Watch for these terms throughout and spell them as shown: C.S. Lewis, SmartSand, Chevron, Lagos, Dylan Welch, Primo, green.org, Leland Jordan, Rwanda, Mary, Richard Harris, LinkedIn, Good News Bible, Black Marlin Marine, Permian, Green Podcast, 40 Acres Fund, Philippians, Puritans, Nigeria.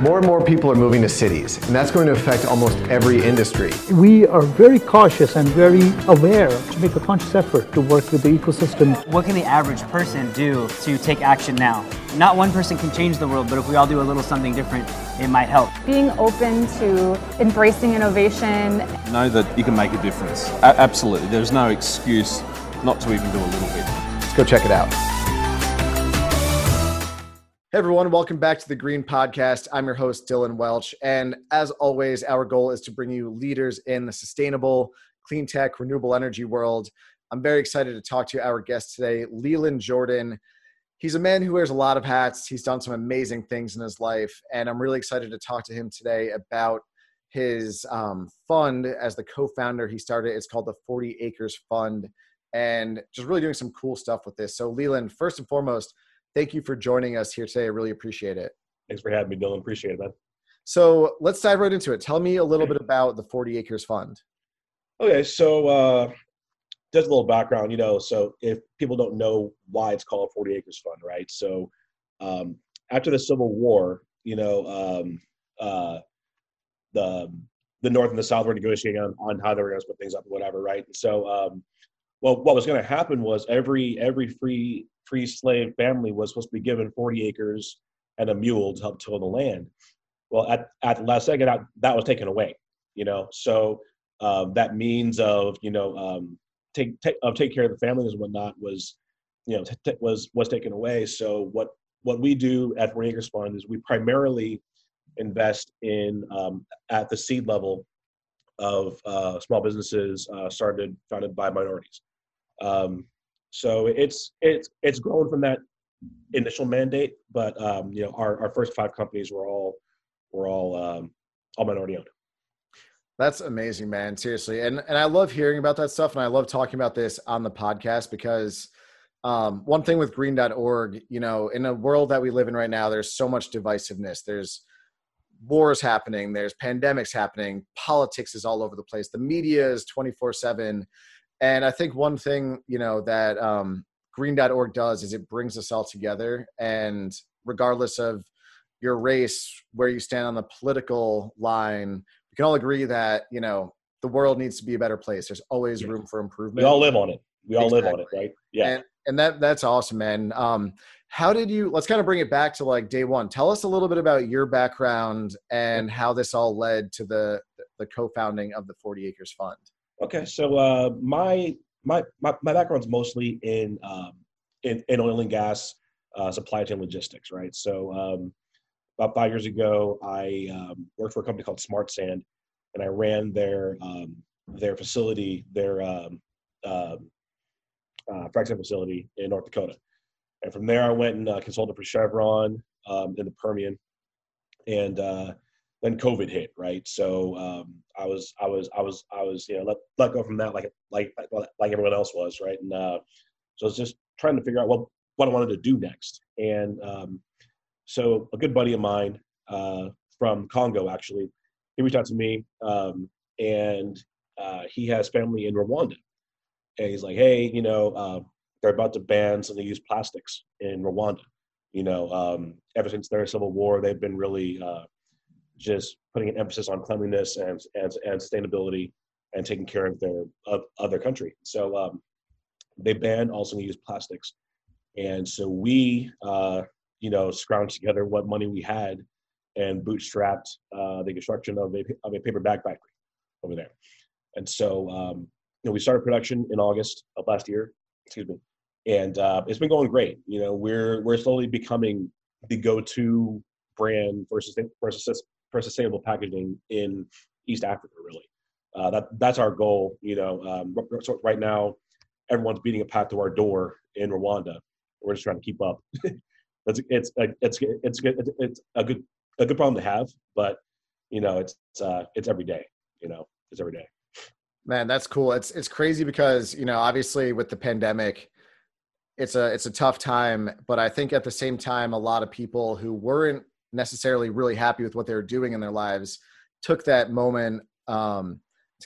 More and more people are moving to cities, and that's going to affect almost every industry. We are very cautious and very aware to make a conscious effort to work with the ecosystem. What can the average person do to take action now? Not one person can change the world, but if we all do a little something different, it might help. Being open to embracing innovation. Know that you can make a difference. Absolutely. There's no excuse not to even do a little bit. Let's go check it out. Hey everyone, welcome back to the Green Podcast. I'm your host, Dylan Welch. And as always, our goal is to bring you leaders in the sustainable, clean tech, renewable energy world. I'm very excited to talk to our guest today, Leland Jordan. He's a man who wears a lot of hats. He's done some amazing things in his life. And I'm really excited to talk to him today about his fund. As the co-founder, he started, it's called the 40 Acres Fund, and just really doing some cool stuff with this. So Leland, first and foremost, thank you for joining us here today. I really appreciate it. Thanks for having me, Dylan. Appreciate it, man. So let's dive right into it. Tell me a little bit about the 40 Acres Fund. Okay, so just a little background, you know, so if people don't know why it's called 40 Acres Fund, right? So after the Civil War, you know, the North and the South were negotiating on how they were going to split things up and whatever, right? And so well, what was going to happen was every free slave family was supposed to be given 40 acres and a mule to help till the land. Well, at the last second, that was taken away, you know. So that means of, you know, take care of the families and whatnot was, you know, was taken away. So what we do at 40 Acres Fund is we primarily invest in at the seed level of small businesses founded by minorities. So it's grown from that initial mandate, but you know, our first five companies were all minority owned. That's amazing, man. Seriously, and I love hearing about that stuff, and I love talking about this on the podcast because one thing with green.org, you know, in a world that we live in right now, there's so much divisiveness. There's wars happening, there's pandemics happening, politics is all over the place. The media is 24/7. And I think one thing, you know, that green.org does is it brings us all together. And regardless of your race, where you stand on the political line, we can all agree that, you know, the world needs to be a better place. There's always room for improvement. We all live on it. We all live on it, right? Yeah. And that's awesome, man. Let's kind of bring it back to like day one. Tell us a little bit about your background and how this all led to the co-founding of the 40 Acres Fund. Okay. So, my background's mostly in oil and gas, supply chain logistics, right? So, about 5 years ago, I, worked for a company called SmartSand, and I ran their facility, their fracking facility in North Dakota. And from there, I went and consulted for Chevron in the Permian, and then COVID hit, right? So I was, you know, let go from that like everyone else was, right? And so I was just trying to figure out what I wanted to do next. And so a good buddy of mine from Congo, actually, he reached out to me, and he has family in Rwanda. And he's like, hey, you know, they're about to ban some of the used plastics in Rwanda. You know, ever since their civil war, they've been really just putting an emphasis on cleanliness and sustainability and taking care of their country. So they banned all some of the used plastics. And so we, you know, scrounged together what money we had and bootstrapped the construction of a paper bag factory over there. And so, you know, we started production in August of last year, and it's been going great. You know, we're slowly becoming the go-to brand for sustainable packaging in East Africa. Really, that's our goal. You know, so right now, everyone's beating a path to our door in Rwanda. We're just trying to keep up. It's a good problem to have, but you know, it's every day. You know, it's every day. Man, that's cool. It's crazy because, you know, obviously with the pandemic, it's a tough time, but I think at the same time, a lot of people who weren't necessarily really happy with what they were doing in their lives took that moment to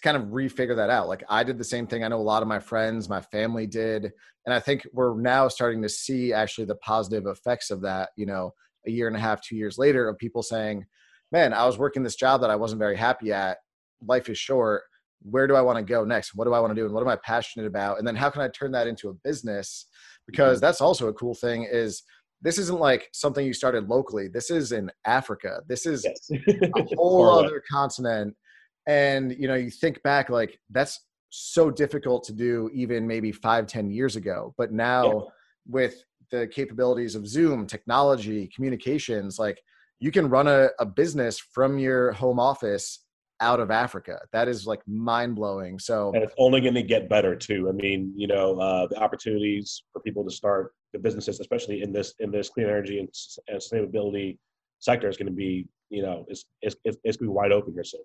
kind of refigure that out. Like I did the same thing. I know a lot of my friends, my family did. And I think we're now starting to see actually the positive effects of that, you know, a year and a half, 2 years later, of people saying, man, I was working this job that I wasn't very happy at. Life is short. Where do I want to go next? What do I want to do? And what am I passionate about? And then how can I turn that into a business? Because that's also a cool thing is this isn't like something you started locally. This is in Africa. This is a whole other continent. And, you know, you think back, like that's so difficult to do even maybe 5-10 years ago. But now with the capabilities of Zoom, technology, communications, like you can run a business from your home office out of Africa. That is like mind blowing. So, and it's only going to get better too. I mean, you know, the opportunities for people to start the businesses, especially in this clean energy and sustainability sector, is going to be, you know, it's going to be wide open here soon.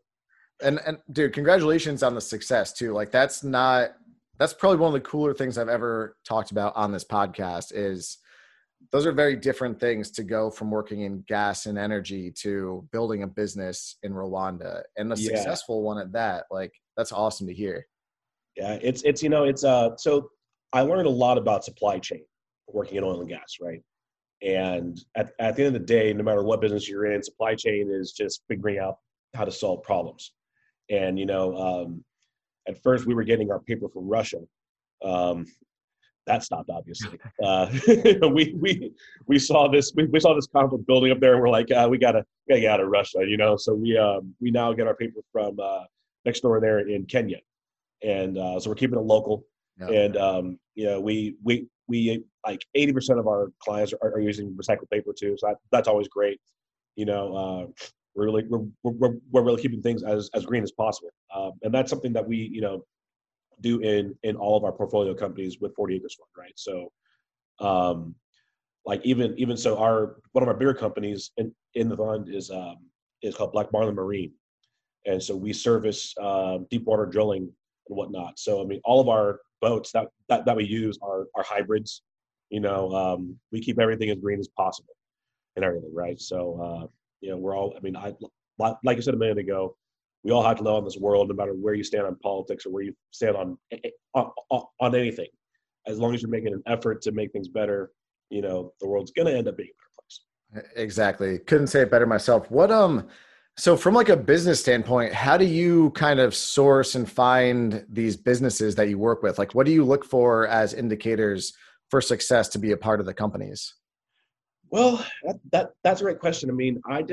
And dude, congratulations on the success too. Like that's probably one of the cooler things I've ever talked about on this podcast is those are very different things to go from working in gas and energy to building a business in Rwanda and a successful one at that. Like, that's awesome to hear. Yeah. It's, you know, so I learned a lot about supply chain working in oil and gas. Right. And at the end of the day, no matter what business you're in, supply chain is just figuring out how to solve problems. And, you know, at first we were getting our paper from Russia. That stopped, obviously. We saw this conflict building up there, and we're like, we gotta get out of Russia, you know. So we now get our paper from next door there in Kenya, and so we're keeping it local. Yeah. And you know, we like 80% of our clients are using recycled paper too, so that's always great. You know, we're really keeping things as green as possible, and that's something that we, you know, do in all of our portfolio companies with 40 Acres Fund, right? So, like even so, one of our bigger companies in the fund is called Black Marlin Marine, and so we service deep water drilling and whatnot. So I mean, all of our boats that we use are hybrids. You know, we keep everything as green as possible and everything, right? So you know, we're all. I mean, like I said a minute ago. We all have to live in this world, no matter where you stand on politics or where you stand on anything. As long as you're making an effort to make things better, you know, the world's going to end up being a better place. Exactly. Couldn't say it better myself. What, so from like a business standpoint, how do you kind of source and find these businesses that you work with? Like, what do you look for as indicators for success to be a part of the companies? Well, that's a great question. I mean, I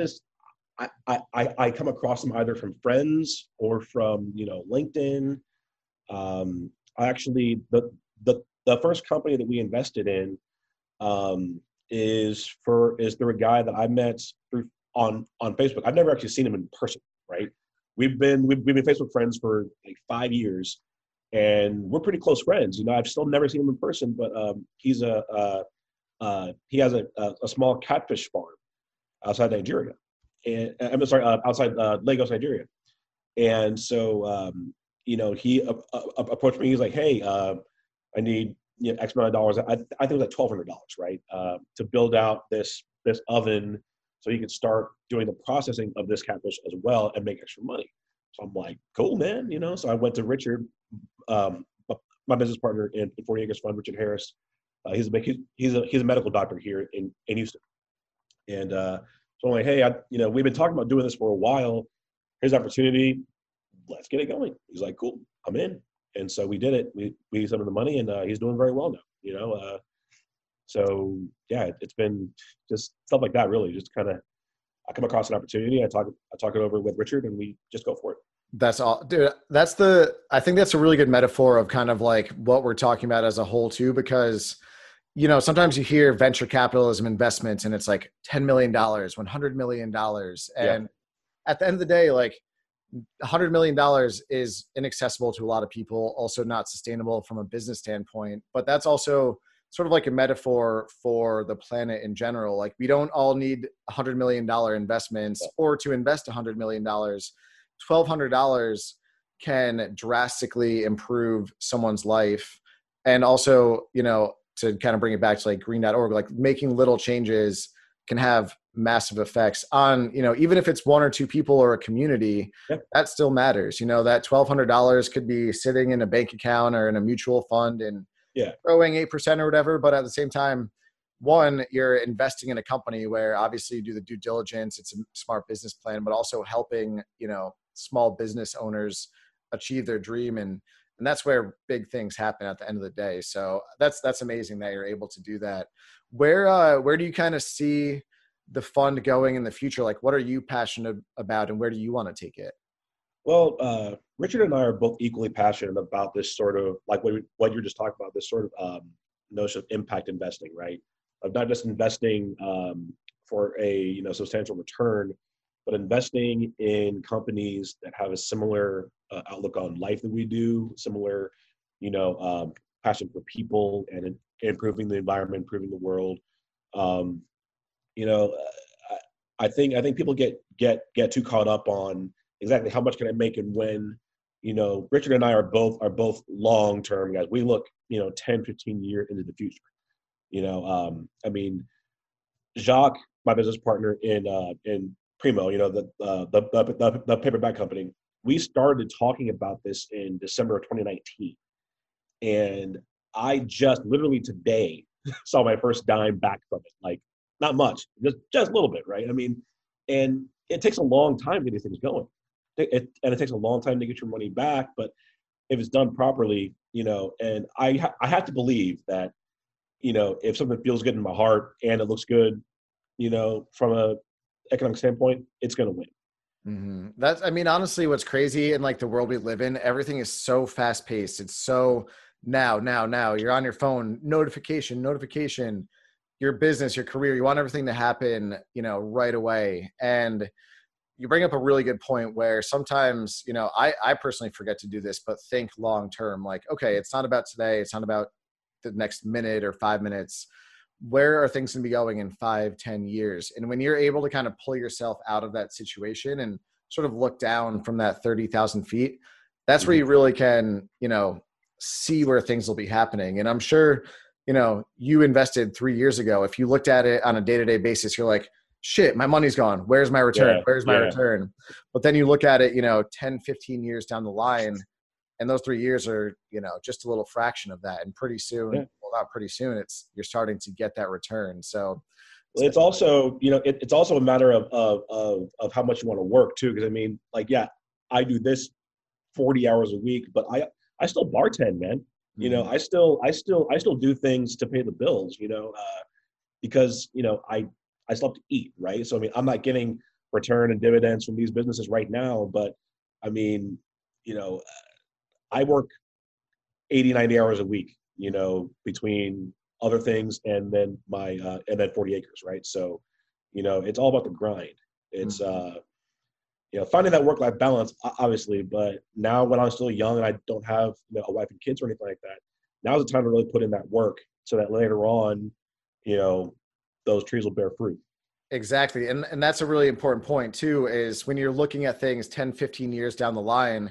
come across them either from friends or from, you know, LinkedIn. I actually, the first company that we invested in is through a guy that I met through on Facebook. I've never actually seen him in person, right? We've been Facebook friends for like 5 years, and we're pretty close friends. You know, I've still never seen him in person, but he's he has a small catfish farm outside Nigeria. And I'm sorry, outside Lagos, Nigeria. And so, you know, he approached me. He's like, hey, I need, you know, X amount of dollars. I think it was like $1,200, right? To build out this oven so he could start doing the processing of this catfish as well and make extra money. So I'm like, cool, man. You know, so I went to Richard, my business partner in 40 Acres Fund, Richard Harris. He's a medical doctor here in Houston. And, so I'm like, hey, you know, we've been talking about doing this for a while. Here's an opportunity. Let's get it going. He's like, cool, I'm in. And so we did it. We sent him the money, and he's doing very well now, you know. So, yeah, it's been just stuff like that, really. Just kind of I come across an opportunity. I talk it over with Richard, and we just go for it. That's all. Dude, I think that's a really good metaphor of kind of like what we're talking about as a whole, too, because – you know, sometimes you hear venture capitalism investments and it's like $10 million, $100 million. And at the end of the day, like $100 million is inaccessible to a lot of people, also not sustainable from a business standpoint. But that's also sort of like a metaphor for the planet in general. Like we don't all need $100 million investments or to invest $100 million. $1,200 can drastically improve someone's life. And also, you know, to kind of bring it back to like green.org, like making little changes can have massive effects on, you know, even if it's one or two people or a community, that still matters. You know, that $1,200 could be sitting in a bank account or in a mutual fund and throwing 8% or whatever. But at the same time, one, you're investing in a company where obviously you do the due diligence, it's a smart business plan, but also helping, you know, small business owners achieve their dream. And that's where big things happen at the end of the day. So that's amazing that you're able to do that. Where do you kind of see the fund going in the future? Like, what are you passionate about and where do you want to take it? Well, Richard and I are both equally passionate about this sort of, like what you're just talking about, this sort of notion of impact investing, right? Of not just investing for a, you know, substantial return, but investing in companies that have a similar outlook on life that we do, similar, you know, passion for people and improving the environment, improving the world. You know, I think people get too caught up on exactly how much can I make and when. You know, Richard and I are both long-term guys. We look, you know, 10, 15 years into the future. You know, I mean, Jacques, my business partner in Primo, you know, the paper bag company, we started talking about this in December of 2019. And I just literally today saw my first dime back from it. Like, not much, just a little bit, right? I mean, and it takes a long time to get these things going. And it takes a long time to get your money back, but if it's done properly, you know, and I have to believe that, you know, if something feels good in my heart and it looks good, you know, from a economic standpoint, it's going to win. Mm-hmm. That's, I mean, honestly, what's crazy in like the world we live in, everything is so fast paced. It's so now you're on your phone, notification, your business, your career, you want everything to happen, you know, right away. And you bring up a really good point where sometimes, you know, I personally forget to do this, but think long-term, like, okay, it's not about today. It's not about the next minute or 5 minutes. Where are things going to be going in 5, 10 years? And when you're able to kind of pull yourself out of that situation and sort of look down from that 30,000 feet, that's where you really can, you know, see where things will be happening. And I'm sure, you know, you invested 3 years ago. If you looked at it on a day-to-day basis, you're like, shit, my money's gone. Where's my return? Yeah, where's my return? But then you look at it, you know, 10, 15 years down the line, and those 3 years are, you know, just a little fraction of that. And pretty soon, well, not pretty soon, it's, you're starting to get that return. So it's also, you know, it's also a matter of how much you want to work too. Cause I mean, like, yeah, I do this 40 hours a week, but I still bartend, man. You know, I still do things to pay the bills, you know, because, you know, I still have to eat, right? So, I mean, I'm not getting return and dividends from these businesses right now, but I mean, you know, I work 80, 90 hours a week, you know, between other things and then my, and then 40 acres, right? So, you know, it's all about the grind. It's, you know, finding that work-life balance, obviously, but now when I'm still young and I don't have, you know, a wife and kids or anything like that, now's the time to really put in that work so that later on, you know, those trees will bear fruit. Exactly. And that's a really important point too, is when you're looking at things 10, 15 years down the line,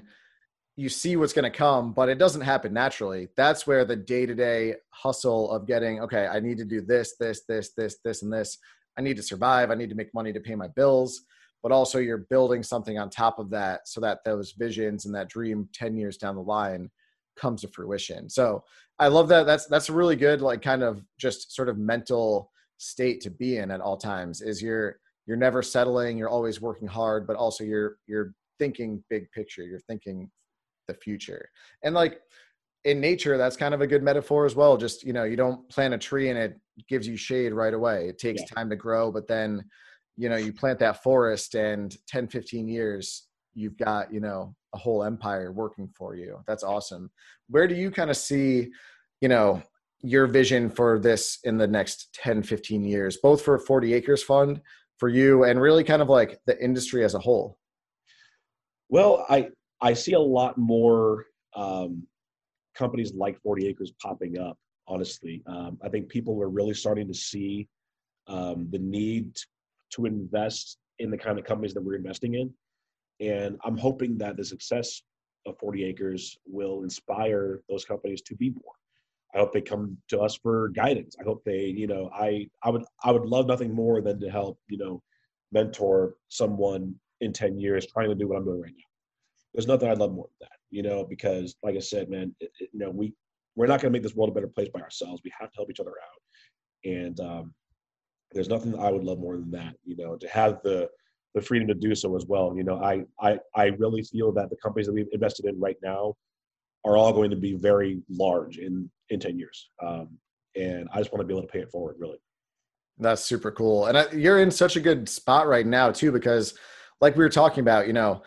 you see what's going to come, but it doesn't happen naturally. That's where the day-to-day hustle of getting, okay, I need to do this, and this. I need to survive. I need to make money to pay my bills, but also you're building something on top of that so that those visions and that dream 10 years down the line comes to fruition. So I love that. That's a really good, like, kind of just sort of mental state to be in at all times, is you're never settling, you're always working hard, but also you're thinking big picture, you're thinking the future. And like in nature, that's kind of a good metaphor as well. Just, you know, you don't plant a tree and it gives you shade right away. It takes time to grow, but then, you know, you plant that forest and 10, 15 years, you've got, you know, a whole empire working for you. That's awesome. Where do you kind of see, you know, your vision for this in the next 10, 15 years, both for 40 Acres Fund, for you, and really kind of like the industry as a whole? Well, I see a lot more companies like 40 Acres popping up, honestly. I think people are really starting to see the need to invest in the kind of companies that we're investing in. And I'm hoping that the success of 40 Acres will inspire those companies to be more. I hope they come to us for guidance. I hope they, you know, I would love nothing more than to help, you know, mentor someone in 10 years trying to do what I'm doing right now. There's nothing I'd love more than that, you know, because like I said, man, we're not going to make this world a better place by ourselves. We have to help each other out. And there's nothing that I would love more than that, you know, to have the freedom to do so as well. You know, I really feel that the companies that we've invested in right now are all going to be very large in 10 years. And I just want to be able to pay it forward, really. That's super cool. And you're in such a good spot right now too, because like we were talking about, you know,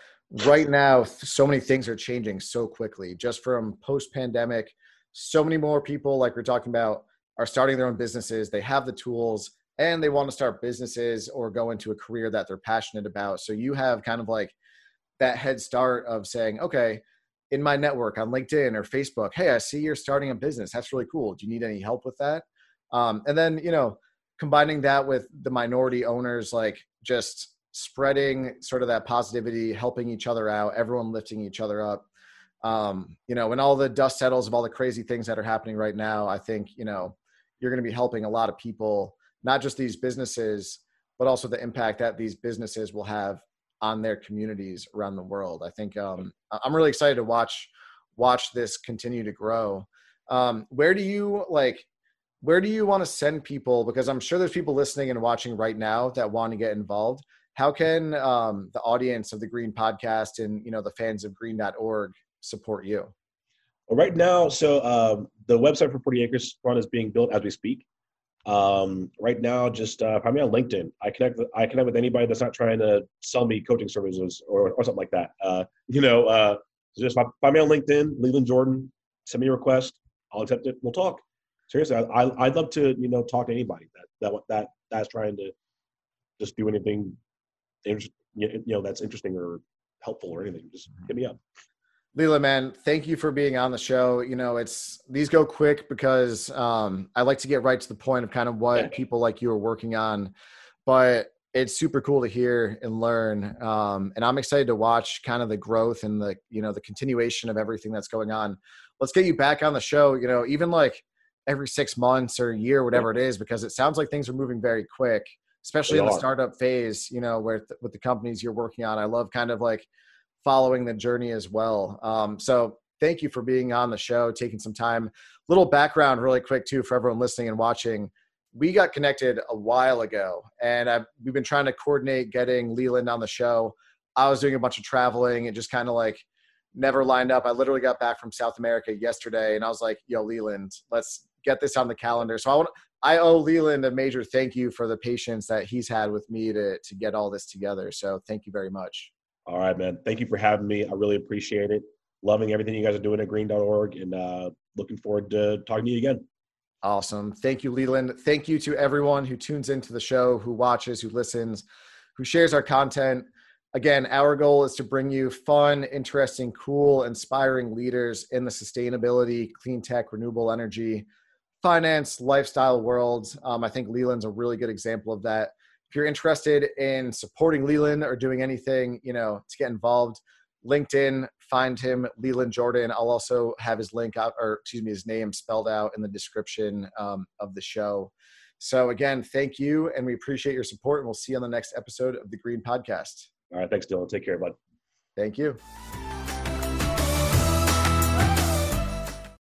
right now, so many things are changing so quickly just from post-pandemic. So many more people, like we're talking about, are starting their own businesses. They have the tools and they want to start businesses or go into a career that they're passionate about. So you have kind of like that head start of saying, okay, in my network on LinkedIn or Facebook, hey, I see you're starting a business. That's really cool. Do you need any help with that? And then, you know, combining that with the minority owners, like just spreading sort of that positivity, helping each other out, everyone lifting each other up. You know, when all the dust settles of all the crazy things that are happening right now, I think, you know, you're going to be helping a lot of people, not just these businesses, but also the impact that these businesses will have on their communities around the world. I think I'm really excited to watch this continue to grow. Where do you want to send people? Because I'm sure there's people listening and watching right now that want to get involved. How can the audience of the Green Podcast and, you know, the fans of green.org support you? Well, right now, so the website for 40 Acres Fund is being built as we speak. Right now, just find me on LinkedIn. I connect with anybody that's not trying to sell me coaching services or something like that. Just find me on LinkedIn, Leland Jordan. Send me a request. I'll accept it. We'll talk. Seriously, I'd love to, you know, talk to anybody that's trying to just do anything, you know, that's interesting or helpful or anything. Just hit me up. Leland, man, thank you for being on the show. You know, these go quick because I like to get right to the point of kind of what people like you are working on, but it's super cool to hear and learn. And I'm excited to watch kind of the growth and the, you know, the continuation of everything that's going on. Let's get you back on the show, you know, even like every 6 months or a year, whatever it is, because it sounds like things are moving very quick, especially in the startup phase, you know, with the companies you're working on. I love kind of like following the journey as well. So thank you for being on the show, taking some time. Little background really quick too, for everyone listening and watching. We got connected a while ago and we've been trying to coordinate getting Leland on the show. I was doing a bunch of traveling and just kind of like never lined up. I literally got back from South America yesterday and I was like, yo, Leland, let's get this on the calendar. So I owe Leland a major thank you for the patience that he's had with me to get all this together. So thank you very much. All right, man. Thank you for having me. I really appreciate it. Loving everything you guys are doing at green.org and looking forward to talking to you again. Awesome. Thank you, Leland. Thank you to everyone who tunes into the show, who watches, who listens, who shares our content. Again, our goal is to bring you fun, interesting, cool, inspiring leaders in the sustainability, clean tech, renewable energy, finance, lifestyle worlds. I think Leland's a really good example of that. If you're interested in supporting Leland or doing anything, you know, to get involved, LinkedIn, find him, Leland Jordan. I'll also have his link out, his name spelled out in the description of the show. So again, thank you. And we appreciate your support and we'll see you on the next episode of the Green Podcast. All right. Thanks, Dylan. Take care, bud. Thank you.